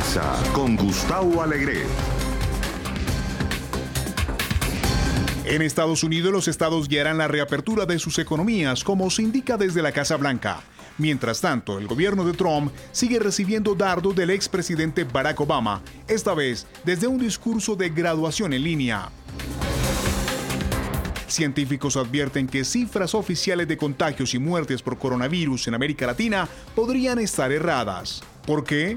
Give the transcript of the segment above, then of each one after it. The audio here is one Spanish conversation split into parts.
Prensa con Gustavo Alegre. En Estados Unidos, los estados guiarán la reapertura de sus economías, como se indica desde la Casa Blanca. Mientras tanto, el gobierno de Trump sigue recibiendo dardos del expresidente Barack Obama, esta vez desde un discurso de graduación en línea. Científicos advierten que cifras oficiales de contagios y muertes por coronavirus en América Latina podrían estar erradas. ¿Por qué?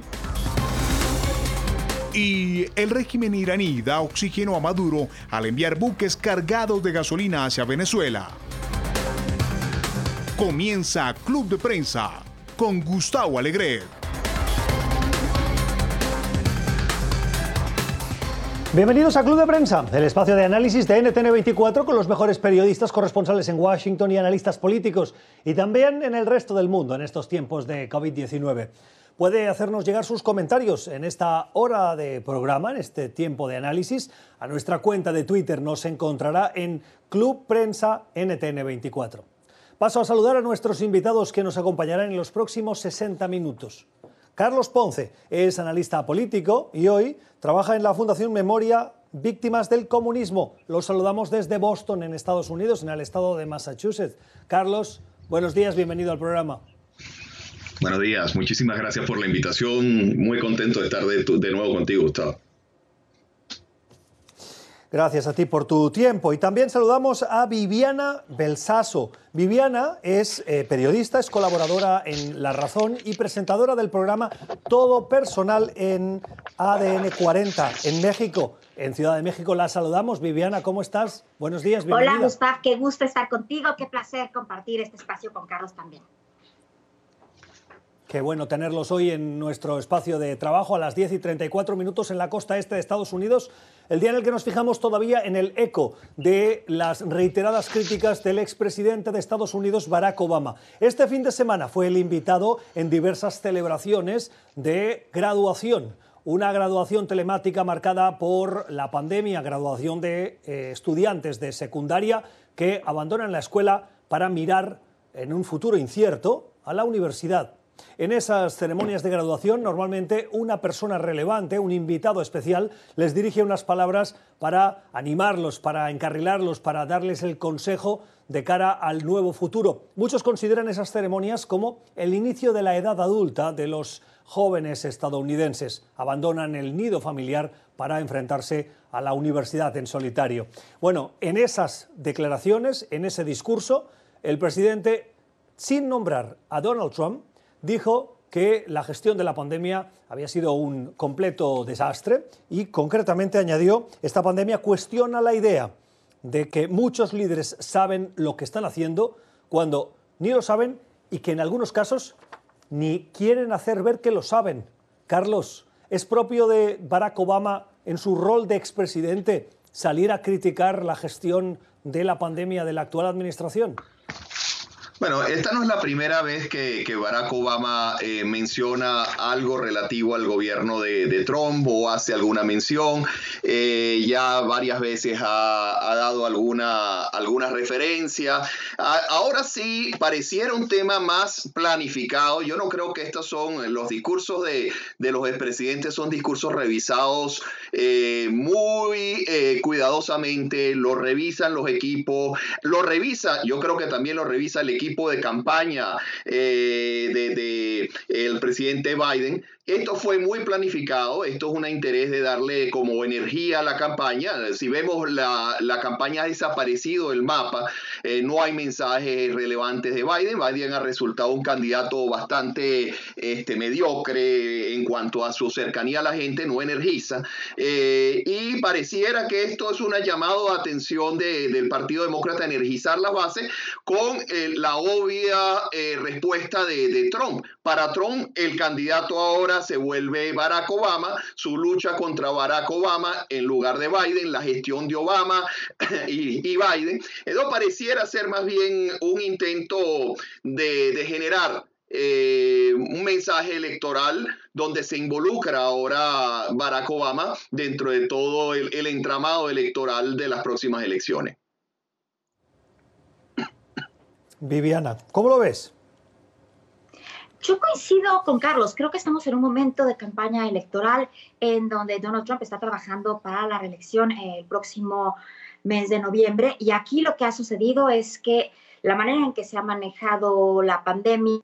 Y el régimen iraní da oxígeno a Maduro al enviar buques cargados de gasolina hacia Venezuela. Comienza Club de Prensa con Gustavo Alegre. Bienvenidos a Club de Prensa, el espacio de análisis de NTN24 con los mejores periodistas, corresponsales en Washington y analistas políticos, y también en el resto del mundo en estos tiempos de COVID-19. Puede hacernos llegar sus comentarios en esta hora de programa, en este tiempo de análisis. A nuestra cuenta de Twitter nos encontrará en Club Prensa NTN24. Paso a saludar a nuestros invitados que nos acompañarán en los próximos 60 minutos. Carlos Ponce es analista político y hoy trabaja en la Fundación Memoria Víctimas del Comunismo. Los saludamos desde Boston, en Estados Unidos, en el estado de Massachusetts. Carlos, buenos días, bienvenido al programa. Buenos días, muchísimas gracias por la invitación. Muy contento de estar de nuevo contigo, Gustavo. Gracias a ti por tu tiempo. Y también saludamos a Viviana Beltsasso. Viviana es periodista, es colaboradora en La Razón y presentadora del programa Todo Personal en ADN 40 en México. En Ciudad de México la saludamos. Viviana, ¿cómo estás? Buenos días, bienvenida. Hola, Gustavo, qué gusto estar contigo. Qué placer compartir este espacio con Carlos también. Qué bueno tenerlos hoy en nuestro espacio de trabajo a las 10:34 en la costa este de Estados Unidos, el día en el que nos fijamos todavía en el eco de las reiteradas críticas del expresidente de Estados Unidos, Barack Obama. Este fin de semana fue el invitado en diversas celebraciones de graduación. Una graduación telemática marcada por la pandemia, graduación de estudiantes de secundaria que abandonan la escuela para mirar en un futuro incierto a la universidad. En esas ceremonias de graduación, normalmente una persona relevante, un invitado especial, les dirige unas palabras para animarlos, para encarrilarlos, para darles el consejo de cara al nuevo futuro. Muchos consideran esas ceremonias como el inicio de la edad adulta de los jóvenes estadounidenses. Abandonan el nido familiar para enfrentarse a la universidad en solitario. Bueno, en esas declaraciones, en ese discurso, el presidente, sin nombrar a Donald Trump, dijo que la gestión de la pandemia había sido un completo desastre y concretamente añadió: esta pandemia cuestiona la idea de que muchos líderes saben lo que están haciendo cuando ni lo saben y que en algunos casos ni quieren hacer ver que lo saben. Carlos, ¿es propio de Barack Obama en su rol de expresidente salir a criticar la gestión de la pandemia de la actual administración? Bueno, esta no es la primera vez que Barack Obama menciona algo relativo al gobierno de Trump o hace alguna mención. Ya varias veces ha dado alguna referencia. Ahora sí, pareciera un tema más planificado. Yo no creo que estos son los discursos de los expresidentes, son discursos revisados muy cuidadosamente. Lo revisan los equipos, lo revisa, yo creo que también lo revisa el equipo de campaña del presidente Biden. Esto fue muy planificado, esto es un interés de darle como energía a la campaña. Si vemos, la campaña ha desaparecido del mapa, no hay mensajes relevantes de Biden. Biden ha resultado un candidato bastante mediocre en cuanto a su cercanía a la gente, no energiza. Y pareciera que esto es un llamado de atención del Partido Demócrata a energizar las bases con la obvia respuesta de Trump. Para Trump, el candidato ahora se vuelve Barack Obama, su lucha contra Barack Obama en lugar de Biden, la gestión de Obama y Biden. Eso pareciera ser más bien un intento de generar un mensaje electoral donde se involucra ahora Barack Obama dentro de todo el entramado electoral de las próximas elecciones. Viviana, ¿cómo lo ves? Yo coincido con Carlos, creo que estamos en un momento de campaña electoral en donde Donald Trump está trabajando para la reelección el próximo mes de noviembre, y aquí lo que ha sucedido es que la manera en que se ha manejado la pandemia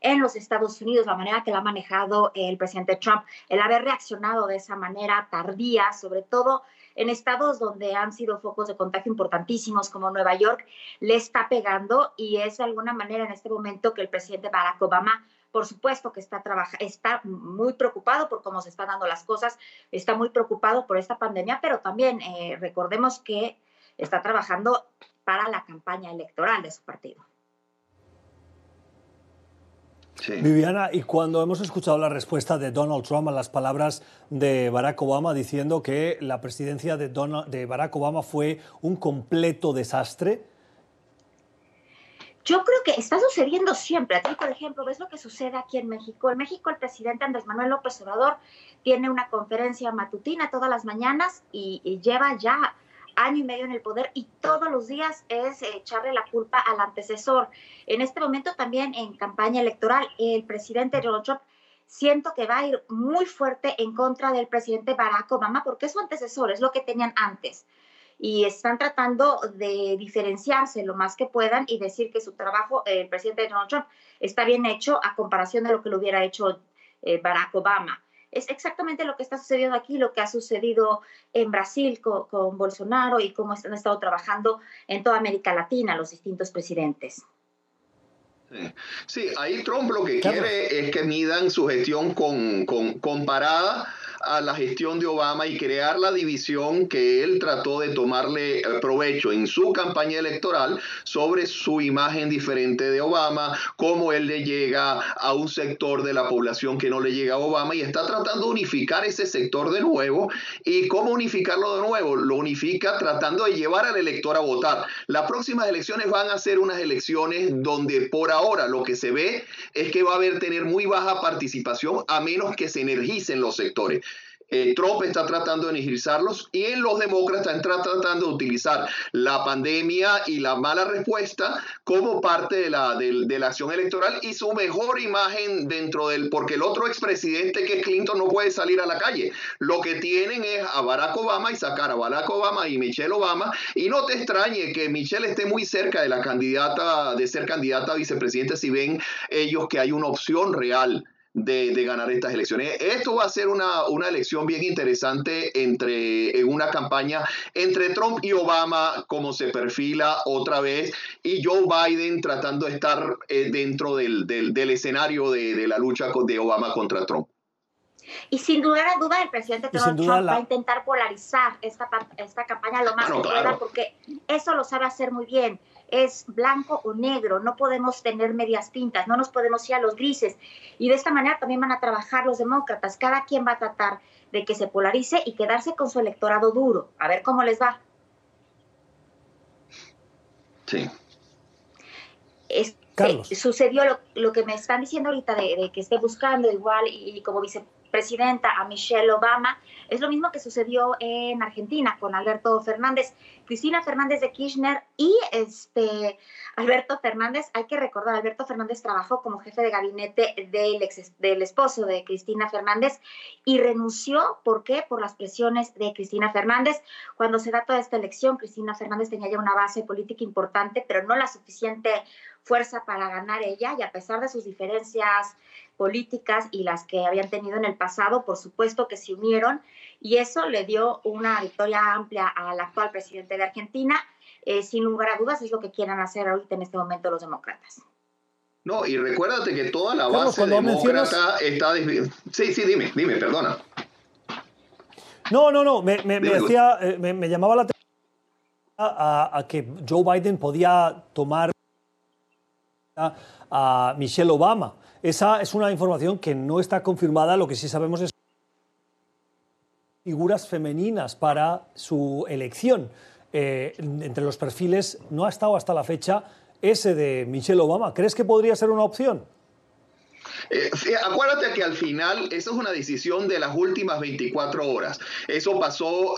en los Estados Unidos, la manera que la ha manejado el presidente Trump, el haber reaccionado de esa manera tardía, sobre todo en estados donde han sido focos de contagio importantísimos como Nueva York, le está pegando, y es de alguna manera en este momento que el presidente Barack Obama, por supuesto que está muy preocupado por cómo se están dando las cosas, está muy preocupado por esta pandemia, pero también recordemos que está trabajando para la campaña electoral de su partido. Sí. Viviana, y cuando hemos escuchado la respuesta de Donald Trump a las palabras de Barack Obama diciendo que la presidencia de Barack Obama fue un completo desastre. Yo creo que está sucediendo siempre. Aquí, por ejemplo, ves lo que sucede aquí en México. En México el presidente Andrés Manuel López Obrador tiene una conferencia matutina todas las mañanas y lleva ya año y medio en el poder, y todos los días es echarle la culpa al antecesor. En este momento también en campaña electoral el presidente Donald Trump siento que va a ir muy fuerte en contra del presidente Barack Obama porque es su antecesor, es lo que tenían antes. Y están tratando de diferenciarse lo más que puedan y decir que su trabajo, el presidente Donald Trump, está bien hecho a comparación de lo que lo hubiera hecho Barack Obama. Es exactamente lo que está sucediendo aquí, lo que ha sucedido en Brasil con Bolsonaro y cómo han estado trabajando en toda América Latina los distintos presidentes. Sí, ahí Trump lo que quiere es que midan su gestión comparada a la gestión de Obama y crear la división que él trató de tomarle provecho en su campaña electoral sobre su imagen diferente de Obama, cómo él le llega a un sector de la población que no le llega a Obama, y está tratando de unificar ese sector de nuevo. ¿Y cómo unificarlo de nuevo? Lo unifica tratando de llevar al elector a votar. Las próximas elecciones van a ser unas elecciones donde por ahora lo que se ve es que va a tener muy baja participación a menos que se energicen los sectores. Trump está tratando de energizarlos, y los demócratas están tratando de utilizar la pandemia y la mala respuesta como parte de la acción electoral y su mejor imagen dentro del... Porque el otro expresidente, que es Clinton, no puede salir a la calle. Lo que tienen es a Barack Obama, y sacar a Barack Obama y Michelle Obama. Y no te extrañe que Michelle esté muy cerca de la candidata, de ser candidata a vicepresidenta, si ven ellos que hay una opción real de ganar estas elecciones. Esto va a ser una elección bien interesante en una campaña entre Trump y Obama, como se perfila otra vez, y Joe Biden tratando de estar dentro del escenario de la lucha de Obama contra Trump. Y sin lugar a duda el presidente Donald Trump va a intentar polarizar esta campaña lo más que pueda, porque eso lo sabe hacer muy bien. Es blanco o negro, no podemos tener medias tintas, no nos podemos ir a los grises. Y de esta manera también van a trabajar los demócratas. Cada quien va a tratar de que se polarice y quedarse con su electorado duro. A ver cómo les va. Sí. Carlos. Sucedió lo que me están diciendo ahorita de que esté buscando igual y como vicepresidenta a Michelle Obama. Es lo mismo que sucedió en Argentina con Alberto Fernández, Cristina Fernández de Kirchner y Alberto Fernández. Hay que recordar, Alberto Fernández trabajó como jefe de gabinete del esposo de Cristina Fernández y renunció. ¿Por qué? Por las presiones de Cristina Fernández. Cuando se da toda esta elección, Cristina Fernández tenía ya una base política importante, pero no la suficiente fuerza para ganar ella, y a pesar de sus diferencias políticas y las que habían tenido en el pasado, por supuesto que se unieron, y eso le dio una victoria amplia al actual presidente de Argentina. Sin lugar a dudas es lo que quieran hacer ahorita en este momento los demócratas. No, y recuérdate que toda la base demócrata está... Sí, dime, perdona. No, me llamaba la atención a que Joe Biden podía tomar a Michelle Obama. Esa es una información que no está confirmada. Lo que sí sabemos es figuras femeninas para su elección. Entre los perfiles no ha estado hasta la fecha ese de Michelle Obama. ¿Crees que podría ser una opción? Acuérdate que al final, eso es una decisión de las últimas 24 horas. Eso pasó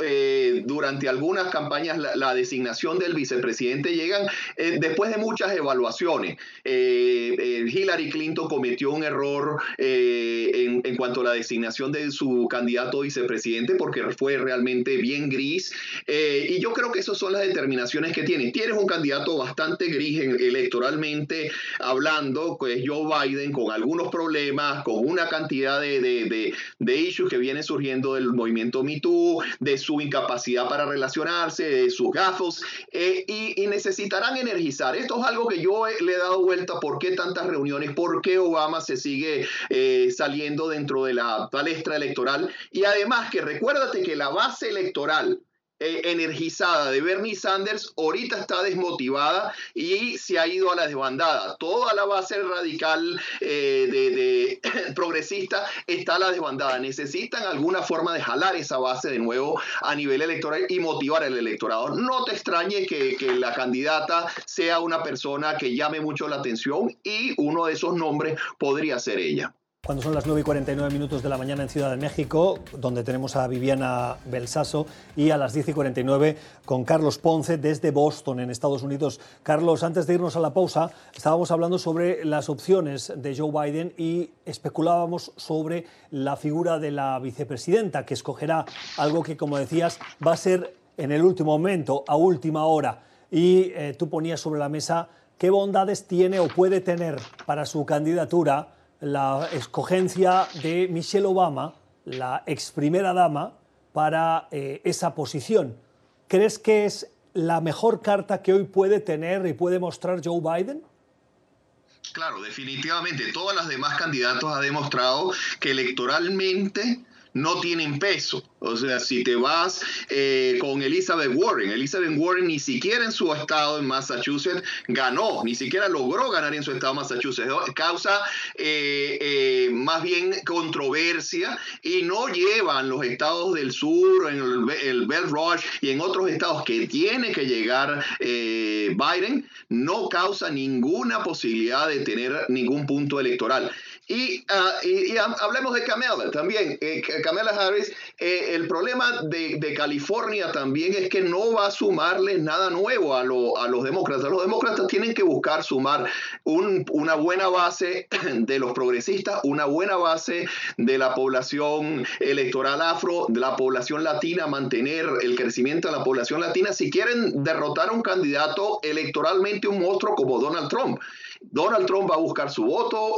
durante algunas campañas, la designación del vicepresidente llegan después de muchas evaluaciones. Hillary Clinton cometió un error en cuanto a la designación de su candidato vicepresidente, porque fue realmente bien gris. Y yo creo que esas son las determinaciones que tienen. Tienes un candidato bastante gris electoralmente hablando, que es Joe Biden, con algunos problemas, con una cantidad de issues que vienen surgiendo del movimiento Me Too, de su incapacidad para relacionarse, de sus gafos, y necesitarán energizar. Esto es algo que yo le he dado vuelta. ¿Por qué tantas reuniones? ¿Por qué Obama se sigue saliendo dentro de la palestra electoral? Y además que recuérdate que la base electoral energizada de Bernie Sanders ahorita está desmotivada y se ha ido a la desbandada. Toda la base radical progresista está a la desbandada. Necesitan alguna forma de jalar esa base de nuevo a nivel electoral y motivar al electorado. No te extrañe que la candidata sea una persona que llame mucho la atención, y uno de esos nombres podría ser ella. Cuando son las 9:49 de la mañana en Ciudad de México, donde tenemos a Viviana Beltsasso, y a las 10:49 con Carlos Ponce desde Boston, en Estados Unidos. Carlos, antes de irnos a la pausa, estábamos hablando sobre las opciones de Joe Biden y especulábamos sobre la figura de la vicepresidenta, que escogerá algo que, como decías, va a ser en el último momento, a última hora. Y tú ponías sobre la mesa qué bondades tiene o puede tener para su candidatura la escogencia de Michelle Obama, la ex primera dama, para esa posición. ¿Crees que es la mejor carta que hoy puede tener y puede mostrar Joe Biden? Claro, definitivamente. Todas las demás candidatos han demostrado que electoralmente no tienen peso. O sea, si te vas con Elizabeth Warren ni siquiera en su estado, en Massachusetts, ganó, ni siquiera logró ganar en su estado, Massachusetts. Causa más bien controversia, y no llevan los estados del sur, en el Bell Rush y en otros estados que tiene que llegar Biden, no causa ninguna posibilidad de tener ningún punto electoral. Y hablemos de Kamala también. Kamala Harris, el problema de California también es que no va a sumarle nada nuevo a los demócratas. Los demócratas tienen que buscar sumar una buena base de los progresistas, una buena base de la población electoral afro, de la población latina, mantener el crecimiento de la población latina. Si quieren derrotar a un candidato electoralmente, un monstruo como Donald Trump va a buscar su voto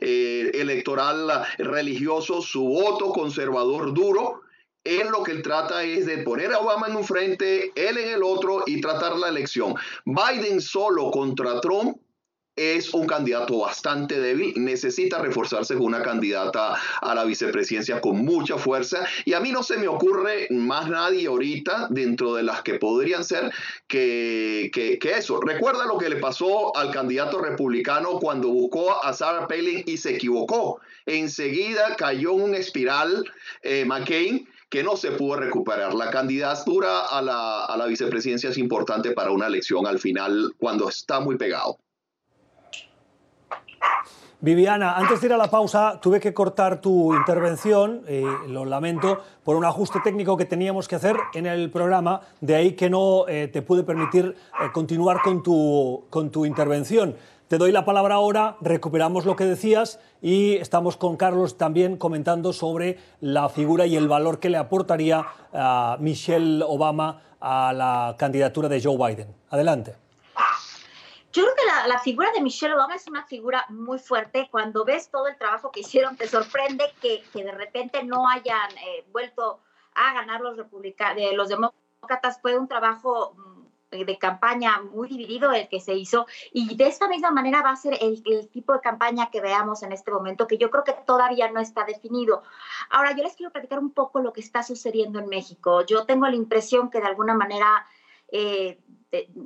electoral religioso, su voto conservador duro. Él lo que él trata es de poner a Obama en un frente, él en el otro, y tratar la elección. Biden solo contra Trump es un candidato bastante débil. Necesita reforzarse con una candidata a la vicepresidencia con mucha fuerza, y a mí no se me ocurre más nadie ahorita dentro de las que podrían ser que eso. Recuerda lo que le pasó al candidato republicano cuando buscó a Sarah Palin y se equivocó. Enseguida cayó en una espiral McCain, que no se pudo recuperar. La candidatura a la vicepresidencia es importante para una elección al final, cuando está muy pegado. Viviana, antes de ir a la pausa, tuve que cortar tu intervención, lo lamento, por un ajuste técnico que teníamos que hacer en el programa, de ahí que no te pude permitir continuar con tu intervención. Te doy la palabra ahora, recuperamos lo que decías y estamos con Carlos también comentando sobre la figura y el valor que le aportaría a Michelle Obama a la candidatura de Joe Biden. Adelante. Yo creo que la figura de Michelle Obama es una figura muy fuerte. Cuando ves todo el trabajo que hicieron, te sorprende que de repente no hayan vuelto a ganar los demócratas. Fue un trabajo de campaña muy dividido el que se hizo, y de esta misma manera va a ser el tipo de campaña que veamos en este momento, que yo creo que todavía no está definido. Ahora, yo les quiero platicar un poco lo que está sucediendo en México. Yo tengo la impresión que de alguna manera,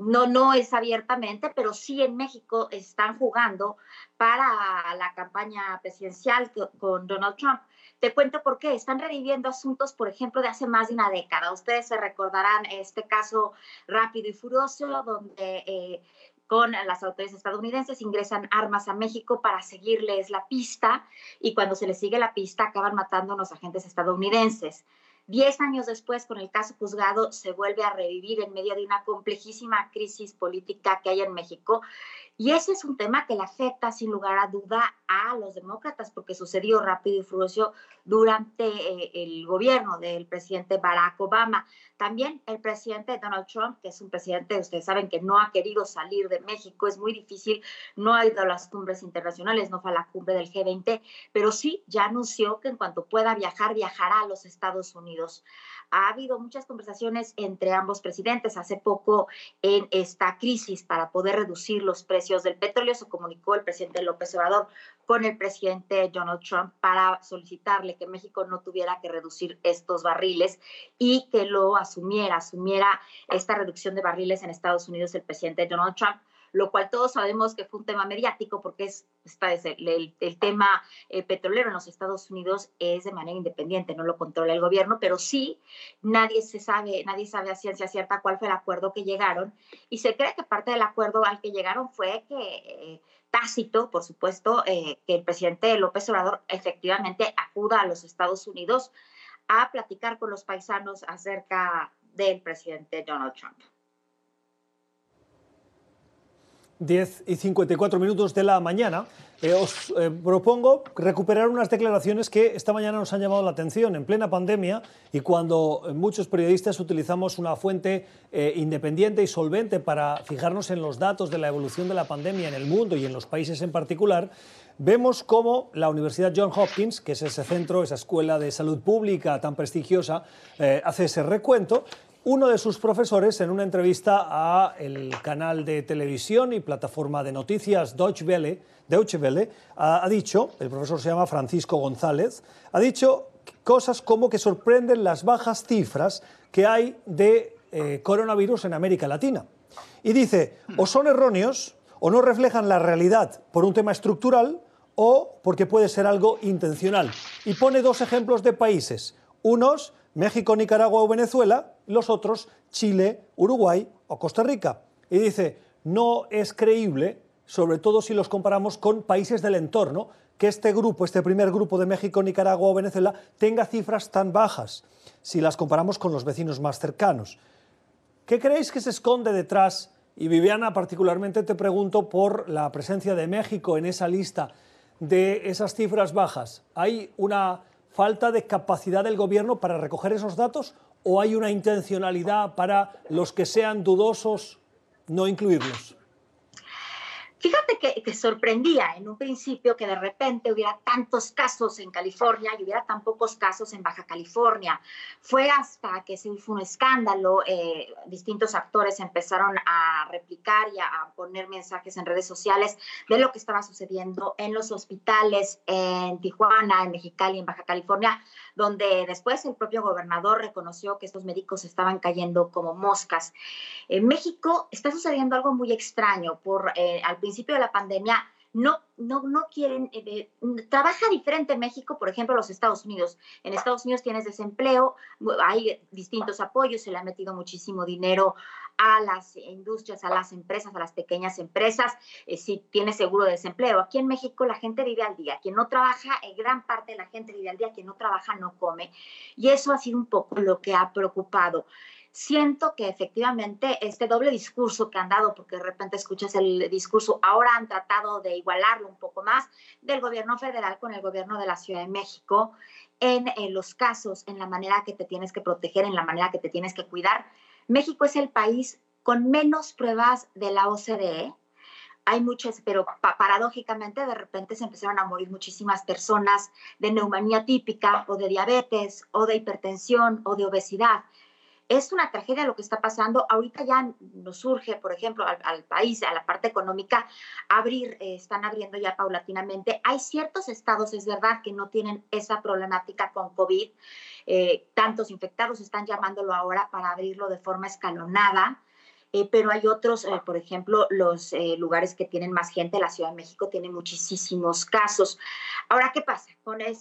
no es abiertamente, pero sí en México están jugando para la campaña presidencial con Donald Trump. Te cuento por qué. Están reviviendo asuntos, por ejemplo, de hace más de una década. Ustedes se recordarán este caso Rápido y Furioso, donde con las autoridades estadounidenses, ingresan armas a México para seguirles la pista, y cuando se les sigue la pista acaban matando a los agentes estadounidenses. 10 años después, con el caso juzgado, se vuelve a revivir en medio de una complejísima crisis política que hay en México. Y ese es un tema que le afecta sin lugar a duda a los demócratas, porque sucedió rápido y furioso durante el gobierno del presidente Barack Obama. También el presidente Donald Trump, que es un presidente, ustedes saben, que no ha querido salir de México, es muy difícil, no ha ido a las cumbres internacionales, no fue a la cumbre del G20, pero sí ya anunció que en cuanto pueda viajar, viajará a los Estados Unidos. Ha habido muchas conversaciones entre ambos presidentes. Hace poco, en esta crisis, para poder reducir los precios del petróleo, se comunicó el presidente López Obrador con el presidente Donald Trump para solicitarle que México no tuviera que reducir estos barriles y que lo asumiera esta reducción de barriles en Estados Unidos el presidente Donald Trump, lo cual todos sabemos que fue un tema mediático, porque el tema petrolero en los Estados Unidos es de manera independiente, no lo controla el gobierno, pero sí nadie sabe a ciencia cierta cuál fue el acuerdo que llegaron, y se cree que parte del acuerdo al que llegaron fue que, tácito, por supuesto, que el presidente López Obrador efectivamente acuda a los Estados Unidos a platicar con los paisanos acerca del presidente Donald Trump. 10:54 de la mañana. Os propongo recuperar unas declaraciones que esta mañana nos han llamado la atención en plena pandemia, y cuando muchos periodistas utilizamos una fuente independiente y solvente para fijarnos en los datos de la evolución de la pandemia en el mundo y en los países en particular, vemos cómo la Universidad Johns Hopkins, que es ese centro, esa escuela de salud pública tan prestigiosa, hace ese recuento. Uno de sus profesores, en una entrevista a el canal de televisión y plataforma de noticias Deutsche Welle, ha dicho, el profesor se llama Francisco González, ha dicho cosas como que sorprenden las bajas cifras que hay de coronavirus en América Latina. Y dice, o son erróneos o no reflejan la realidad por un tema estructural o porque puede ser algo intencional. Y pone dos ejemplos de países, unos México, Nicaragua o Venezuela, los otros Chile, Uruguay o Costa Rica. Y dice, no es creíble, sobre todo si los comparamos con países del entorno, que este grupo, este primer grupo de México, Nicaragua o Venezuela, tenga cifras tan bajas, si las comparamos con los vecinos más cercanos. ¿Qué creéis que se esconde detrás? Y Viviana, particularmente te pregunto por la presencia de México en esa lista de esas cifras bajas. ¿Hay una falta de capacidad del gobierno para recoger esos datos o hay una intencionalidad para los que sean dudosos no incluirlos? Fíjate que sorprendía en un principio que de repente hubiera tantos casos en California y hubiera tan pocos casos en Baja California. Fue hasta que se hizo un escándalo, distintos actores empezaron a replicar y a poner mensajes en redes sociales de lo que estaba sucediendo en los hospitales en Tijuana, en Mexicali, en Baja California, donde después el propio gobernador reconoció que estos médicos estaban cayendo como moscas. En México está sucediendo algo muy extraño. Al principio de la pandemia no quieren, trabaja diferente en México, por ejemplo, los Estados Unidos. En Estados Unidos tienes desempleo, hay distintos apoyos, se le ha metido muchísimo dinero a las industrias, a las empresas, a las pequeñas empresas, si tiene seguro de desempleo. Aquí en México la gente vive al día, quien no trabaja, gran parte de la gente vive al día, quien no trabaja no come. Y eso ha sido un poco lo que ha preocupado. Siento que efectivamente este doble discurso que han dado, porque de repente escuchas el discurso, ahora han tratado de igualarlo un poco más, del gobierno federal con el gobierno de la Ciudad de México, en los casos, en la manera que te tienes que proteger, en la manera que te tienes que cuidar. México es el país con menos pruebas de la OCDE. Hay muchas, pero paradójicamente de repente se empezaron a morir muchísimas personas de neumonía típica o de diabetes o de hipertensión o de obesidad. Es una tragedia lo que está pasando. Ahorita ya nos surge, por ejemplo, al país, a la parte económica, están abriendo ya paulatinamente. Hay ciertos estados, es verdad, que no tienen esa problemática con COVID. Tantos infectados están llamándolo ahora para abrirlo de forma escalonada. Pero hay otros, por ejemplo, los lugares que tienen más gente, la Ciudad de México tiene muchísimos casos. Ahora, ¿qué pasa con el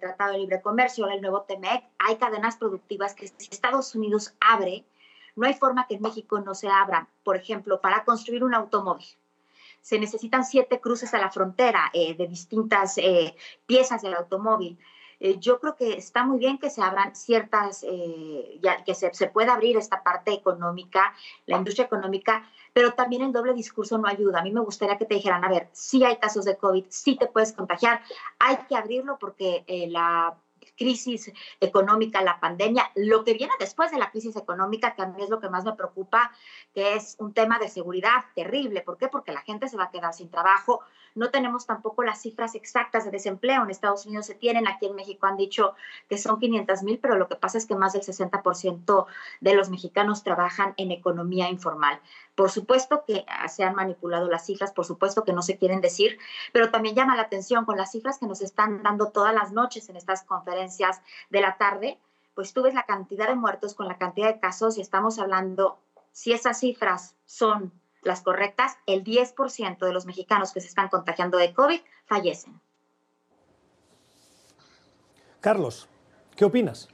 Tratado de Libre Comercio, el nuevo TEMEC? Hay cadenas productivas que si Estados Unidos abre, No hay forma que en México no se abran, por ejemplo, para construir un automóvil. Se necesitan 7 cruces a la frontera de distintas piezas del automóvil. Yo creo que está muy bien que se abran ciertas, que se pueda abrir esta parte económica, la industria económica, pero también el doble discurso no ayuda. A mí me gustaría que te dijeran, a ver, sí hay casos de COVID, sí te puedes contagiar, hay que abrirlo porque la crisis económica, la pandemia, lo que viene después de la crisis económica, que a mí es lo que más me preocupa, que es un tema de seguridad terrible. ¿Por qué? Porque la gente se va a quedar sin trabajo. No tenemos tampoco las cifras exactas de desempleo. En Estados Unidos se tienen, aquí en México han dicho que son 500,000, pero lo que pasa es que más del 60% de los mexicanos trabajan en economía informal. Por supuesto que se han manipulado las cifras, por supuesto que no se quieren decir, pero también llama la atención con las cifras que nos están dando todas las noches en estas conferencias de la tarde, pues tú ves la cantidad de muertos con la cantidad de casos y estamos hablando, si esas cifras son las correctas, el 10% de los mexicanos que se están contagiando de COVID fallecen. Carlos, ¿qué opinas?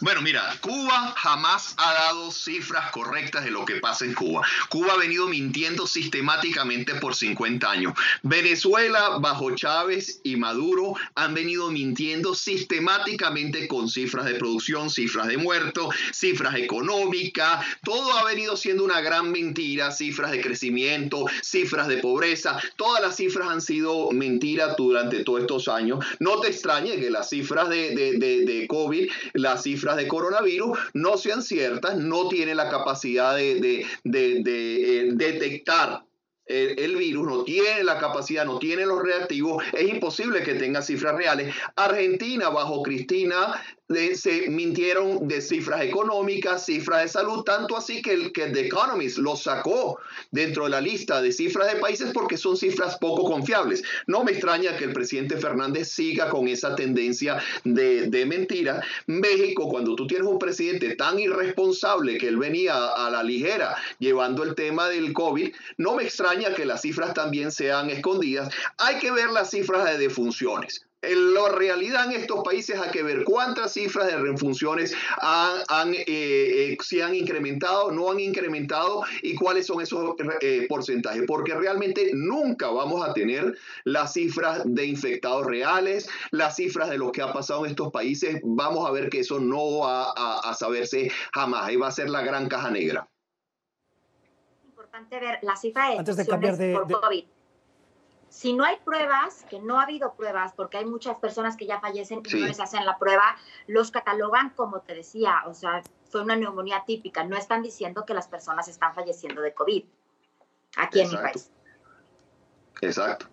Bueno, mira, Cuba jamás ha dado cifras correctas de lo que pasa en Cuba. Cuba ha venido mintiendo sistemáticamente por 50 años. Venezuela, bajo Chávez y Maduro, han venido mintiendo sistemáticamente con cifras de producción, cifras de muertos, cifras económicas. Todo ha venido siendo una gran mentira, cifras de crecimiento, cifras de pobreza. Todas las cifras han sido mentiras durante todos estos años. No te extrañe que las cifras de COVID, las cifras de coronavirus no sean ciertas, no tiene la capacidad de detectar el virus, no tiene la capacidad, no tiene los reactivos, es imposible que tenga cifras reales. Argentina, bajo Cristina, se mintieron de cifras económicas, cifras de salud, tanto así que el The Economist lo sacó dentro de la lista de cifras de países porque son cifras poco confiables. No me extraña que el presidente Fernández siga con esa tendencia de mentira. México, cuando tú tienes un presidente tan irresponsable que él venía a la ligera llevando el tema del COVID, no me extraña que las cifras también sean escondidas. Hay que ver las cifras de defunciones. La realidad en estos países hay que ver cuántas cifras de refunciones se han incrementado, no han incrementado y cuáles son esos porcentajes, porque realmente nunca vamos a tener las cifras de infectados reales, las cifras de lo que ha pasado en estos países. Vamos a ver que eso no va a saberse jamás, ahí va a ser la gran caja negra. Importante ver la cifra de defunciones por COVID. Si no hay pruebas, que no ha habido pruebas, porque hay muchas personas que ya fallecen y sí, no les hacen la prueba, los catalogan como te decía, o sea, fue una neumonía típica. No están diciendo que las personas están falleciendo de COVID aquí en mi país. Exacto.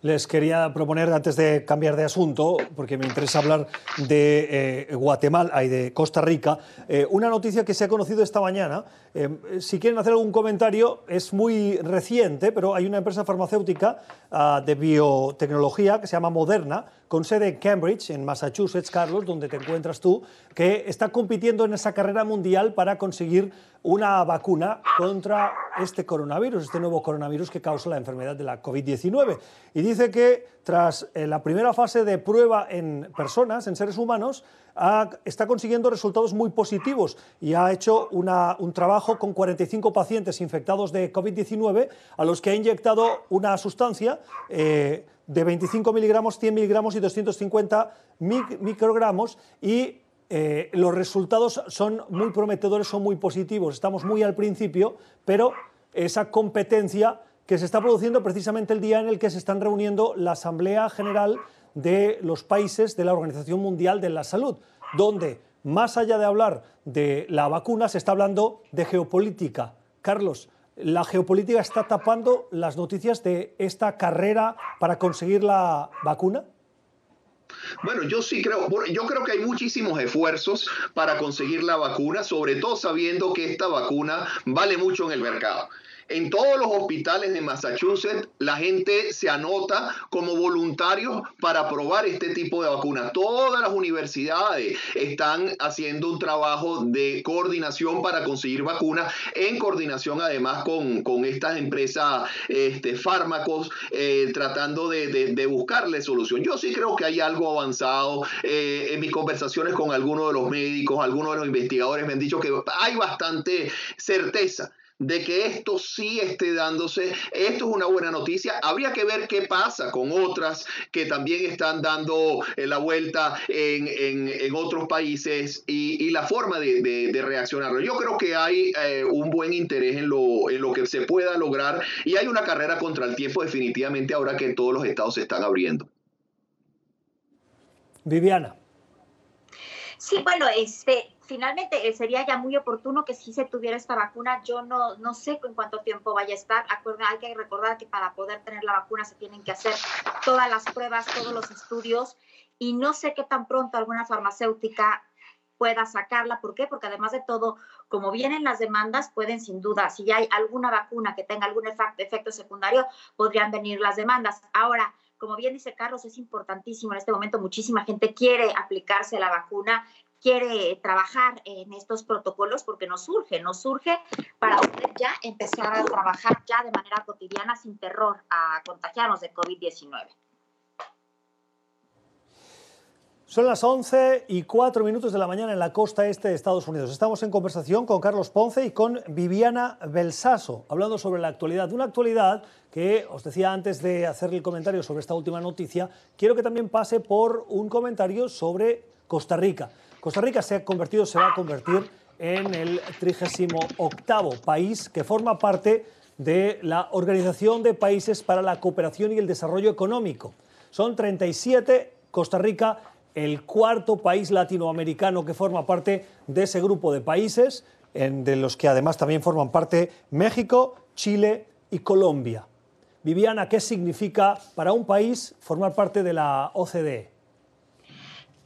Les quería proponer, antes de cambiar de asunto, porque me interesa hablar de Guatemala y de Costa Rica, una noticia que se ha conocido esta mañana. Si quieren hacer algún comentario, es muy reciente, pero hay una empresa farmacéutica de biotecnología que se llama Moderna, con sede en Cambridge, en Massachusetts, Carlos, donde te encuentras tú, que está compitiendo en esa carrera mundial para conseguir una vacuna contra este coronavirus, este nuevo coronavirus que causa la enfermedad de la COVID-19. Y dice que tras la primera fase de prueba en personas, en seres humanos, está consiguiendo resultados muy positivos y ha hecho un trabajo con 45 pacientes infectados de COVID-19 a los que ha inyectado una sustancia de 25 miligramos, 100 miligramos y 250 microgramos y los resultados son muy prometedores, son muy positivos. Estamos muy al principio, pero esa competencia que se está produciendo precisamente el día en el que se están reuniendo la Asamblea General de los países de la Organización Mundial de la Salud, donde, más allá de hablar de la vacuna, se está hablando de geopolítica. Carlos, la geopolítica está tapando las noticias de esta carrera para conseguir la vacuna. Bueno, yo creo que hay muchísimos esfuerzos para conseguir la vacuna, sobre todo sabiendo que esta vacuna vale mucho en el mercado. En todos los hospitales de Massachusetts la gente se anota como voluntarios para probar este tipo de vacunas. Todas las universidades están haciendo un trabajo de coordinación para conseguir vacunas, en coordinación además con estas empresas fármacos, tratando de buscarle solución. Yo sí creo que hay algo avanzado. En mis conversaciones con algunos de los médicos, algunos de los investigadores me han dicho que hay bastante certeza de que esto sí esté dándose. Esto es una buena noticia. Habría que ver qué pasa con otras que también están dando la vuelta en otros países y la forma de reaccionarlo. Yo creo que hay un buen interés en lo que se pueda lograr, y hay una carrera contra el tiempo definitivamente ahora que todos los estados se están abriendo. Viviana. Sí, bueno, finalmente sería ya muy oportuno que si se tuviera esta vacuna. Yo no sé en cuánto tiempo vaya a estar. Hay que recordar que para poder tener la vacuna se tienen que hacer todas las pruebas, todos los estudios, y no sé qué tan pronto alguna farmacéutica pueda sacarla. ¿Por qué? Porque además de todo, como vienen las demandas, pueden sin duda, si hay alguna vacuna que tenga algún efecto secundario, podrían venir las demandas. Ahora, como bien dice Carlos, es importantísimo en este momento. Muchísima gente quiere aplicarse la vacuna, quiere trabajar en estos protocolos porque nos surge para poder ya empezar a trabajar ya de manera cotidiana sin terror a contagiarnos de COVID-19. Son las 11:04 de la mañana en la costa este de Estados Unidos. Estamos en conversación con Carlos Ponce y con Viviana Beltsasso, hablando sobre la actualidad. Una actualidad que, os decía antes de hacerle el comentario sobre esta última noticia, quiero que también pase por un comentario sobre Costa Rica. Costa Rica se va a convertir en el 38º país que forma parte de la Organización de Países para la Cooperación y el Desarrollo Económico. Son 37, Costa Rica, el cuarto país latinoamericano que forma parte de ese grupo de países, de los que además también forman parte México, Chile y Colombia. Viviana, ¿qué significa para un país formar parte de la OCDE?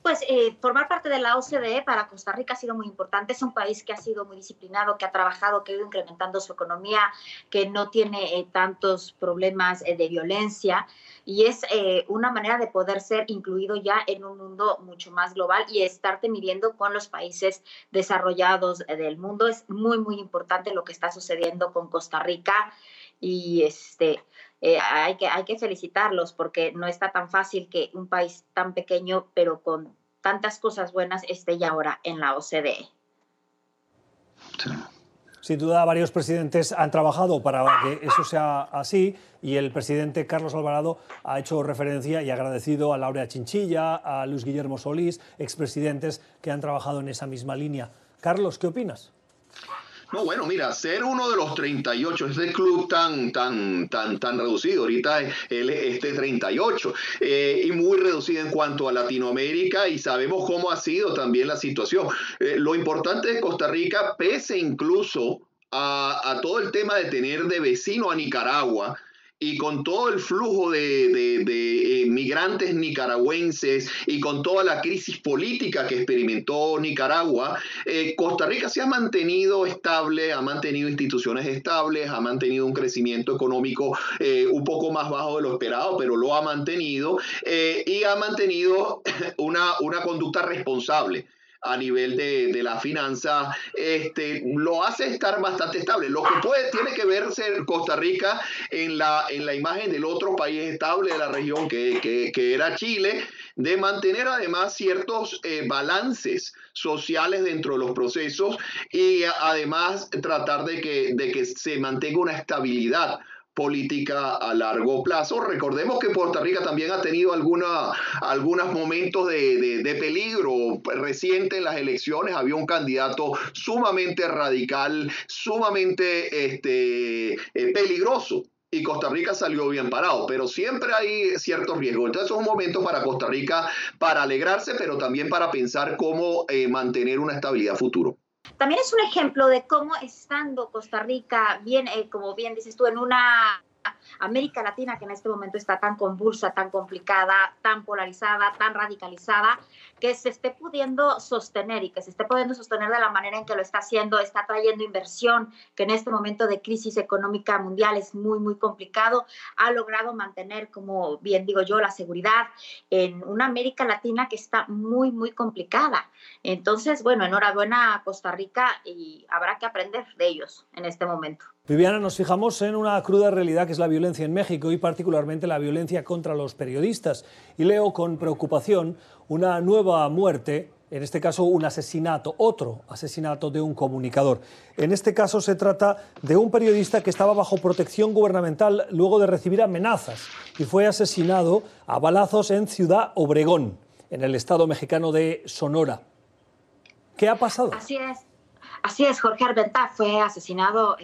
Pues formar parte de la OCDE para Costa Rica ha sido muy importante. Es un país que ha sido muy disciplinado, que ha trabajado, que ha ido incrementando su economía, que no tiene tantos problemas de violencia, y es una manera de poder ser incluido ya en un mundo mucho más global y estarte midiendo con los países desarrollados del mundo. Es muy, muy importante lo que está sucediendo con Costa Rica, y hay que felicitarlos porque no está tan fácil que un país tan pequeño, pero con tantas cosas buenas, esté ya ahora en la OCDE. Sin duda, varios presidentes han trabajado para que eso sea así, y el presidente Carlos Alvarado ha hecho referencia y agradecido a Laura Chinchilla, a Luis Guillermo Solís, expresidentes que han trabajado en esa misma línea. Carlos, ¿qué opinas? No, bueno, mira, ser uno de los 38, este club tan reducido, ahorita es este 38, y muy reducido en cuanto a Latinoamérica, y sabemos cómo ha sido también la situación. Lo importante de Costa Rica, pese incluso a todo el tema de tener de vecino a Nicaragua, y con todo el flujo de migrantes nicaragüenses y con toda la crisis política que experimentó Nicaragua, Costa Rica se ha mantenido estable, ha mantenido instituciones estables, ha mantenido un crecimiento económico un poco más bajo de lo esperado, pero lo ha mantenido, y ha mantenido una conducta responsable a nivel de la finanza. Lo hace estar bastante estable. Lo que tiene que verse Costa Rica en la imagen del otro país estable de la región, que era Chile, de mantener además ciertos balances sociales dentro de los procesos, y además tratar de que se mantenga una estabilidad política a largo plazo. Recordemos que Costa Rica también ha tenido algunos momentos de peligro reciente en las elecciones. Había un candidato sumamente radical, sumamente peligroso, y Costa Rica salió bien parado, pero siempre hay ciertos riesgos. Entonces es un momento para Costa Rica para alegrarse, pero también para pensar cómo mantener una estabilidad futuro. También es un ejemplo de cómo, estando Costa Rica bien, como bien dices tú, en una América Latina, que en este momento está tan convulsa, tan complicada, tan polarizada, tan radicalizada, que se esté pudiendo sostener y que se esté pudiendo sostener de la manera en que lo está haciendo, está trayendo inversión, que en este momento de crisis económica mundial es muy, muy complicado, ha logrado mantener, como bien digo yo, la seguridad en una América Latina que está muy, muy complicada. Entonces, bueno, enhorabuena a Costa Rica y habrá que aprender de ellos en este momento. Viviana, nos fijamos en una cruda realidad que es la violencia en México y particularmente la violencia contra los periodistas. Y leo con preocupación una nueva muerte, en este caso un asesinato, otro asesinato de un comunicador. En este caso se trata de un periodista que estaba bajo protección gubernamental luego de recibir amenazas y fue asesinado a balazos en Ciudad Obregón, en el estado mexicano de Sonora. ¿Qué ha pasado? Así es. Así es, Jorge Armenta fue asesinado,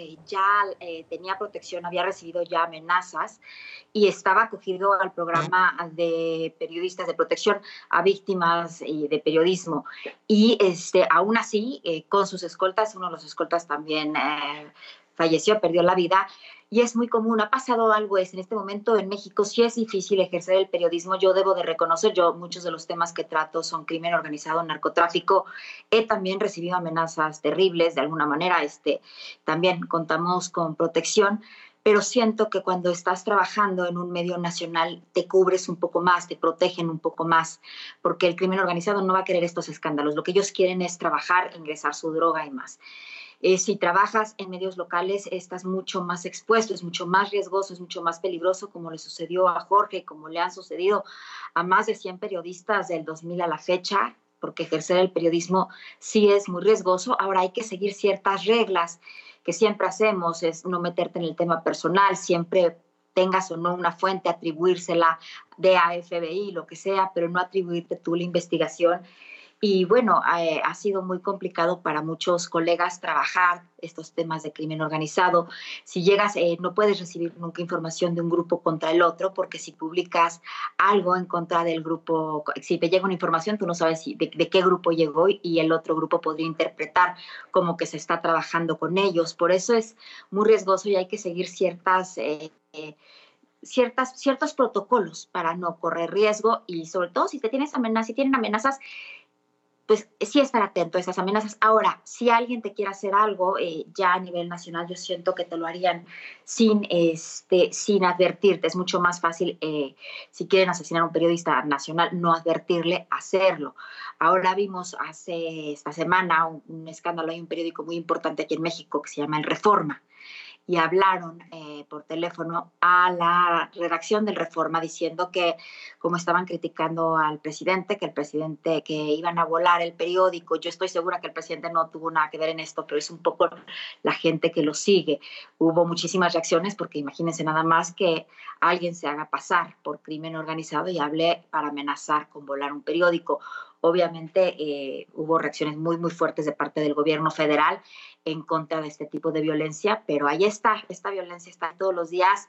tenía protección, había recibido ya amenazas y estaba acogido al programa de periodistas de protección a víctimas de periodismo. Y aún así, con sus escoltas, uno de los escoltas también falleció, perdió la vida. Y es muy común, ha pasado algo, en este momento en México sí es difícil ejercer el periodismo. Yo debo de reconocer, muchos de los temas que trato son crimen organizado, narcotráfico. He también recibido amenazas terribles, de alguna manera, también contamos con protección. Pero siento que cuando estás trabajando en un medio nacional te cubres un poco más, te protegen un poco más, porque el crimen organizado no va a querer estos escándalos. Lo que ellos quieren es trabajar, ingresar su droga y más. Si trabajas en medios locales estás mucho más expuesto, es mucho más riesgoso, es mucho más peligroso, como le sucedió a Jorge, como le han sucedido a más de 100 periodistas del 2000 a la fecha, porque ejercer el periodismo sí es muy riesgoso. Ahora hay que seguir ciertas reglas que siempre hacemos, es no meterte en el tema personal, siempre tengas o no una fuente, atribuírsela de FBI, lo que sea, pero no atribuirte tú la investigación. Y bueno, ha sido muy complicado para muchos colegas trabajar estos temas de crimen organizado. Si llegas, no puedes recibir nunca información de un grupo contra el otro, porque si publicas algo en contra del grupo, si te llega una información, tú no sabes de qué grupo llegó y el otro grupo podría interpretar como que se está trabajando con ellos. Por eso es muy riesgoso y hay que seguir ciertos protocolos para no correr riesgo y sobre todo si tienen amenazas, pues sí estar atento a esas amenazas. Ahora, si alguien te quiere hacer algo, ya a nivel nacional yo siento que te lo harían sin advertirte. Es mucho más fácil, si quieren asesinar a un periodista nacional, no advertirle, hacerlo. Ahora vimos esta semana un escándalo, hay un periódico muy importante aquí en México que se llama El Reforma. Y hablaron por teléfono a la redacción del Reforma diciendo que, como estaban criticando al presidente, que iban a volar el periódico. Yo estoy segura que el presidente no tuvo nada que ver en esto, pero es un poco la gente que lo sigue. Hubo muchísimas reacciones porque imagínense nada más que alguien se haga pasar por crimen organizado y hable para amenazar con volar un periódico. Obviamente hubo reacciones muy, muy fuertes de parte del gobierno federal en contra de este tipo de violencia, pero ahí está, esta violencia está todos los días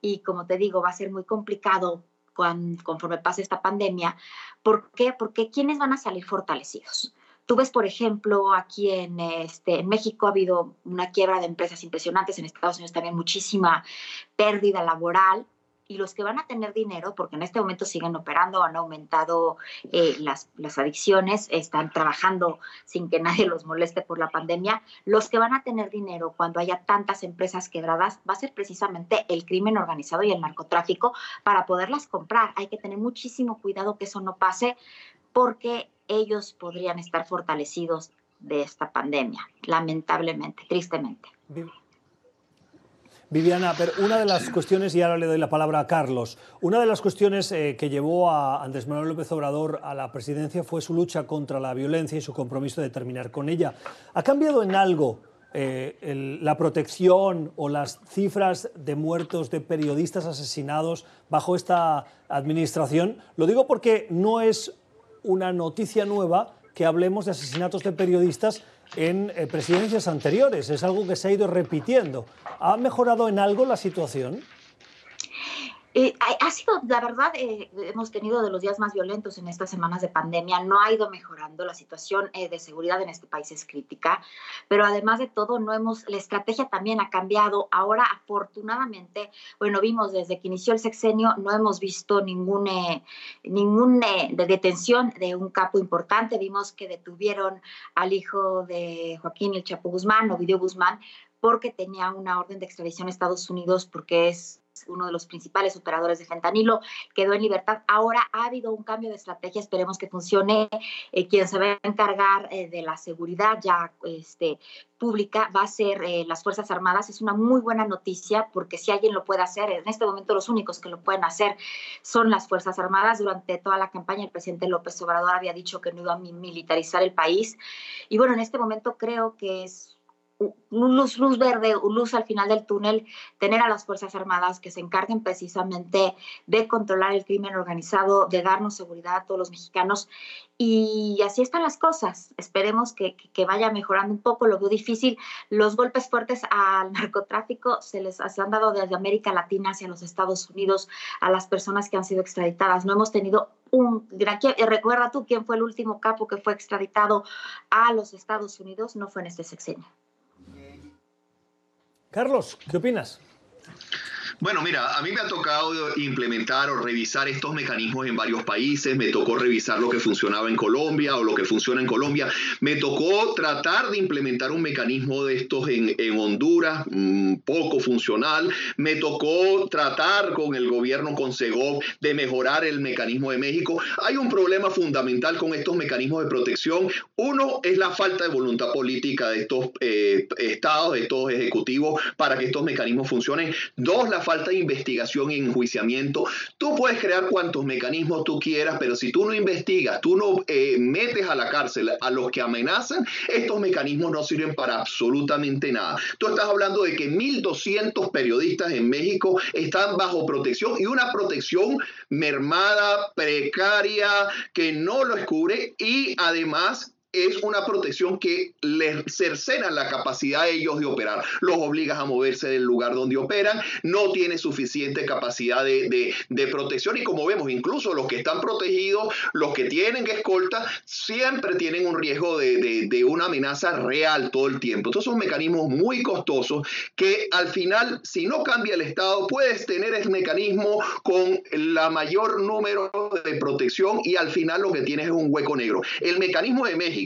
y, como te digo, va a ser muy complicado conforme pase esta pandemia. ¿Por qué? Porque ¿quiénes van a salir fortalecidos? Tú ves, por ejemplo, aquí en México ha habido una quiebra de empresas impresionantes, en Estados Unidos también muchísima pérdida laboral. Y los que van a tener dinero, porque en este momento siguen operando, han aumentado las adicciones, están trabajando sin que nadie los moleste por la pandemia, los que van a tener dinero cuando haya tantas empresas quebradas va a ser precisamente el crimen organizado y el narcotráfico para poderlas comprar. Hay que tener muchísimo cuidado que eso no pase porque ellos podrían estar fortalecidos de esta pandemia, lamentablemente, tristemente. Viviana, pero una de las cuestiones, y ahora le doy la palabra a Carlos, una de las cuestiones que llevó a Andrés Manuel López Obrador a la presidencia fue su lucha contra la violencia y su compromiso de terminar con ella. ¿Ha cambiado en algo la protección o las cifras de muertos de periodistas asesinados bajo esta administración? Lo digo porque no es una noticia nueva que hablemos de asesinatos de periodistas en presidencias anteriores, es algo que se ha ido repitiendo. ¿Ha mejorado en algo la situación? Ha sido, la verdad, hemos tenido de los días más violentos en estas semanas de pandemia. No ha ido mejorando. La situación de seguridad en este país es crítica, pero además de todo, la estrategia también ha cambiado. Ahora, afortunadamente, bueno, vimos desde que inició el sexenio, no hemos visto ninguna detención de un capo importante. Vimos que detuvieron al hijo de Joaquín El Chapo Guzmán, Ovidio Guzmán, porque tenía una orden de extradición a Estados Unidos, porque es uno de los principales operadores de fentanilo, quedó en libertad. Ahora ha habido un cambio de estrategia, esperemos que funcione. Quien se va a encargar de la seguridad ya pública va a ser las Fuerzas Armadas. Es una muy buena noticia, porque si alguien lo puede hacer, en este momento los únicos que lo pueden hacer son las Fuerzas Armadas. Durante toda la campaña el presidente López Obrador había dicho que no iba a militarizar el país. Y bueno, en este momento creo que es luz verde, luz al final del túnel, tener a las Fuerzas Armadas que se encarguen precisamente de controlar el crimen organizado, de darnos seguridad a todos los mexicanos. Y así están las cosas. Esperemos que vaya mejorando un poco. Lo veo difícil. Los golpes fuertes al narcotráfico se han dado desde América Latina hacia los Estados Unidos, a las personas que han sido extraditadas. No hemos tenido Recuerda tú quién fue el último capo que fue extraditado a los Estados Unidos. No fue en este sexenio. Carlos, ¿qué opinas? Bueno, mira, a mí me ha tocado implementar o revisar estos mecanismos en varios países. Me tocó revisar lo que funcionaba en Colombia o lo que funciona en Colombia. Me tocó tratar de implementar un mecanismo de estos en Honduras, poco funcional. Me tocó tratar con el gobierno, con SEGOB, de mejorar el mecanismo de México. Hay un problema fundamental con estos mecanismos de protección. Uno es la falta de voluntad política de estos estados, de estos ejecutivos, para que estos mecanismos funcionen. Dos, la falta de investigación y enjuiciamiento. Tú puedes crear cuantos mecanismos tú quieras, pero si tú no investigas, tú no metes a la cárcel a los que amenazan, estos mecanismos no sirven para absolutamente nada. Tú estás hablando de que 1.200 periodistas en México están bajo protección, y una protección mermada, precaria, que no los cubre, y además es una protección que les cercena la capacidad de ellos de operar. Los obligas a moverse del lugar donde operan, no tiene suficiente capacidad de protección, y como vemos, incluso los que están protegidos, los que tienen escolta, siempre tienen un riesgo de una amenaza real todo el tiempo. Estos son mecanismos muy costosos que al final, si no cambia el Estado, puedes tener el mecanismo con la mayor número de protección y al final lo que tienes es un hueco negro. El mecanismo de México,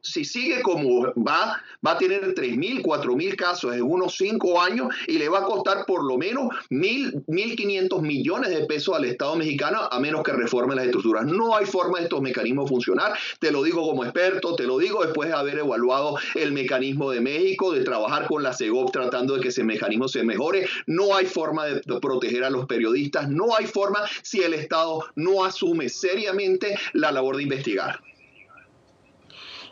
si sigue como va a tener 3.000, 4.000 casos en unos 5 años y le va a costar por lo menos 1.500 millones de pesos al Estado mexicano, a menos que reformen las estructuras. No hay forma de estos mecanismos funcionar. Te lo digo como experto, te lo digo después de haber evaluado el mecanismo de México, de trabajar con la SEGOB tratando de que ese mecanismo se mejore. No hay forma de proteger a los periodistas, no hay forma si el Estado no asume seriamente la labor de investigar.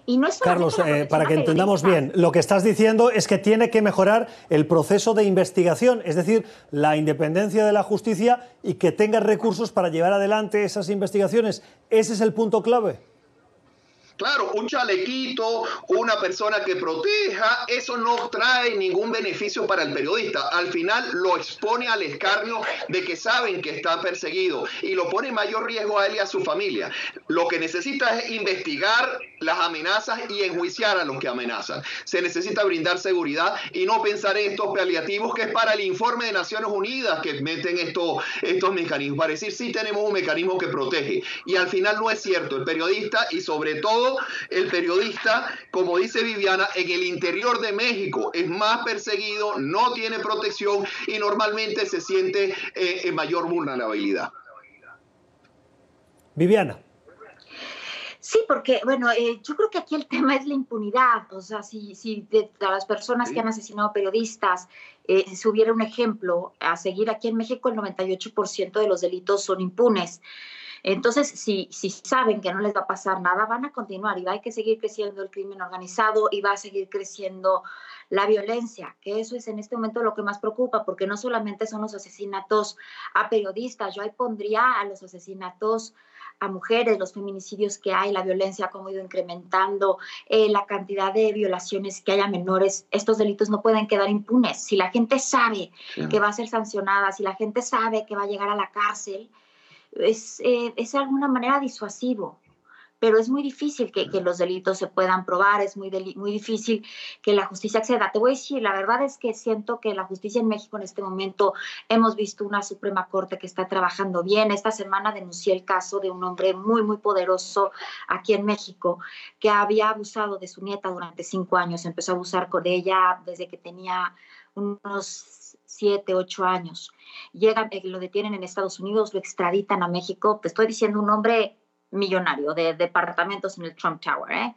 Y no es Carlos, para que entendamos bien, lo que estás diciendo es que tiene que mejorar el proceso de investigación, es decir, la independencia de la justicia y que tenga recursos para llevar adelante esas investigaciones. Ese es el punto clave. Claro, un chalequito, una persona que proteja, eso no trae ningún beneficio para el periodista. Al final lo expone al escarnio de que saben que está perseguido y lo pone en mayor riesgo a él y a su familia. Lo que necesita es investigar las amenazas y enjuiciar a los que amenazan. Se necesita brindar seguridad y no pensar en estos paliativos que es para el informe de Naciones Unidas que meten estos mecanismos. Para decir, sí tenemos un mecanismo que protege. Y al final no es cierto. El periodista y sobre todo el periodista, como dice Viviana, en el interior de México es más perseguido, no tiene protección y normalmente se siente en mayor vulnerabilidad. Viviana. Sí, porque, bueno, yo creo que aquí el tema es la impunidad. O sea, si de las personas que han asesinado periodistas si hubiera un ejemplo a seguir, aquí en México el 98% de los delitos son impunes. Entonces, si saben que no les va a pasar nada, van a continuar y va a seguir creciendo el crimen organizado y va a seguir creciendo la violencia, que eso es en este momento lo que más preocupa, porque no solamente son los asesinatos a periodistas, yo ahí pondría a los asesinatos a mujeres, los feminicidios que hay, la violencia, cómo ha ido incrementando, la cantidad de violaciones que hay a menores, estos delitos no pueden quedar impunes. Si la gente sabe que va a ser sancionada, si la gente sabe que va a llegar a la cárcel, es de alguna manera disuasivo. Pero es muy difícil que los delitos se puedan probar, es muy difícil que la justicia acceda. Te voy a decir, la verdad es que siento que la justicia en México en este momento, hemos visto una Suprema Corte que está trabajando bien. Esta semana denuncié el caso de un hombre muy, muy poderoso aquí en México que había abusado de su nieta durante 5 años. Empezó a abusar con ella desde que tenía unos 7, 8 años. Llegan, lo detienen en Estados Unidos, lo extraditan a México. Te estoy diciendo, un hombre millonario, de departamentos en el Trump Tower,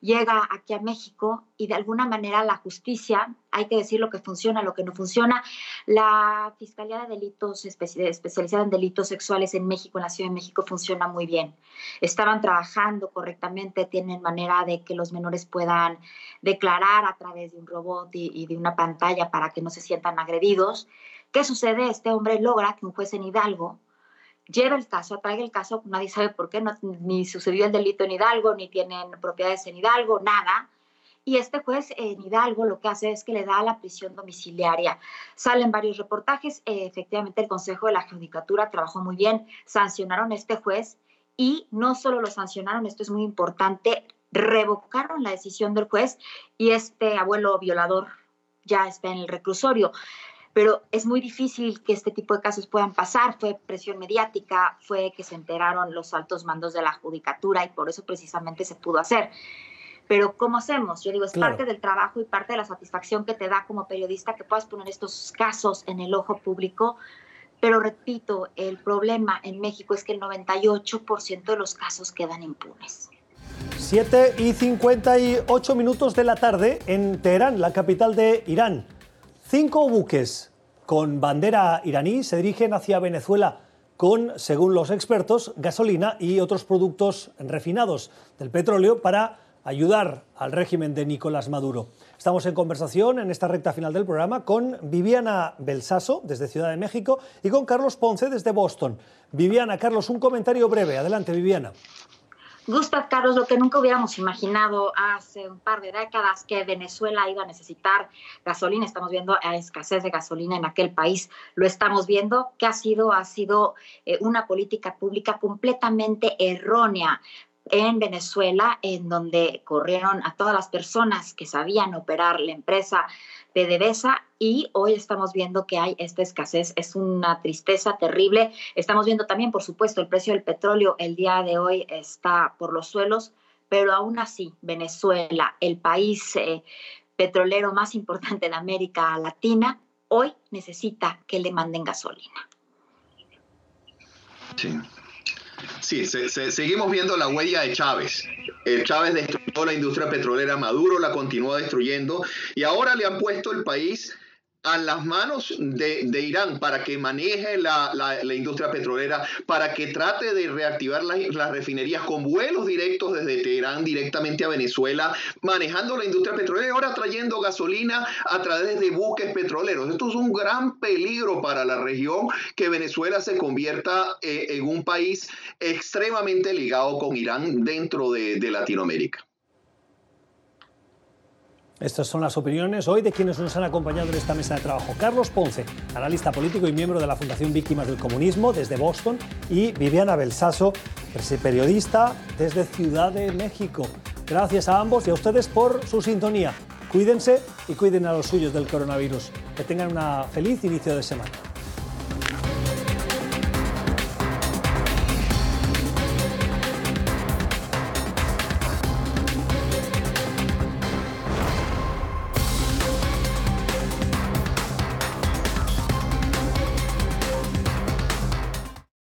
llega aquí a México y de alguna manera la justicia, hay que decir lo que funciona, lo que no funciona. La Fiscalía de Delitos especializada en delitos sexuales en México, en la Ciudad de México, funciona muy bien. Estaban trabajando correctamente, tienen manera de que los menores puedan declarar a través de un robot y de una pantalla para que no se sientan agredidos. ¿Qué sucede? Este hombre logra que un juez en Hidalgo lleva el caso, atraiga el caso, nadie sabe por qué, no, ni sucedió el delito en Hidalgo, ni tienen propiedades en Hidalgo, nada. Y este juez en Hidalgo lo que hace es que le da la prisión domiciliaria. Salen varios reportajes, efectivamente el Consejo de la Judicatura trabajó muy bien, sancionaron a este juez y no solo lo sancionaron, esto es muy importante, revocaron la decisión del juez y este abuelo violador ya está en el reclusorio. Pero es muy difícil que este tipo de casos puedan pasar. Fue presión mediática, fue que se enteraron los altos mandos de la judicatura y por eso precisamente se pudo hacer. Pero ¿cómo hacemos? Yo digo, es parte del trabajo y parte de la satisfacción que te da como periodista que puedas poner estos casos en el ojo público. Pero repito, el problema en México es que el 98% de los casos quedan impunes. 7:58 de la tarde en Teherán, la capital de Irán. 5 buques con bandera iraní se dirigen hacia Venezuela con, según los expertos, gasolina y otros productos refinados del petróleo para ayudar al régimen de Nicolás Maduro. Estamos en conversación en esta recta final del programa con Viviana Beltsasso desde Ciudad de México y con Carlos Ponce desde Boston. Viviana, Carlos, un comentario breve. Adelante, Viviana. Gustav, Carlos, lo que nunca hubiéramos imaginado hace un par de décadas, que Venezuela iba a necesitar gasolina. Estamos viendo la escasez de gasolina en aquel país. Lo estamos viendo. ¿Qué ha sido? Ha sido una política pública completamente errónea en Venezuela, en donde corrieron a todas las personas que sabían operar la empresa PDVSA, y hoy estamos viendo que hay esta escasez. Es una tristeza terrible. Estamos viendo también, por supuesto, el precio del petróleo el día de hoy está por los suelos, pero aún así Venezuela, el país petrolero más importante de América Latina, hoy necesita que le manden gasolina. Sí. Sí, seguimos viendo la huella de Chávez. Chávez destruyó la industria petrolera, Maduro la continúa destruyendo y ahora le han puesto el país a las manos de Irán para que maneje la industria petrolera, para que trate de reactivar las refinerías con vuelos directos desde Teherán directamente a Venezuela, manejando la industria petrolera y ahora trayendo gasolina a través de buques petroleros. Esto es un gran peligro para la región, que Venezuela se convierta en un país extremadamente ligado con Irán dentro de Latinoamérica. Estas son las opiniones hoy de quienes nos han acompañado en esta mesa de trabajo. Carlos Ponce, analista político y miembro de la Fundación Víctimas del Comunismo desde Boston, y Viviana Beltsasso, periodista desde Ciudad de México. Gracias a ambos y a ustedes por su sintonía. Cuídense y cuiden a los suyos del coronavirus. Que tengan un feliz inicio de semana.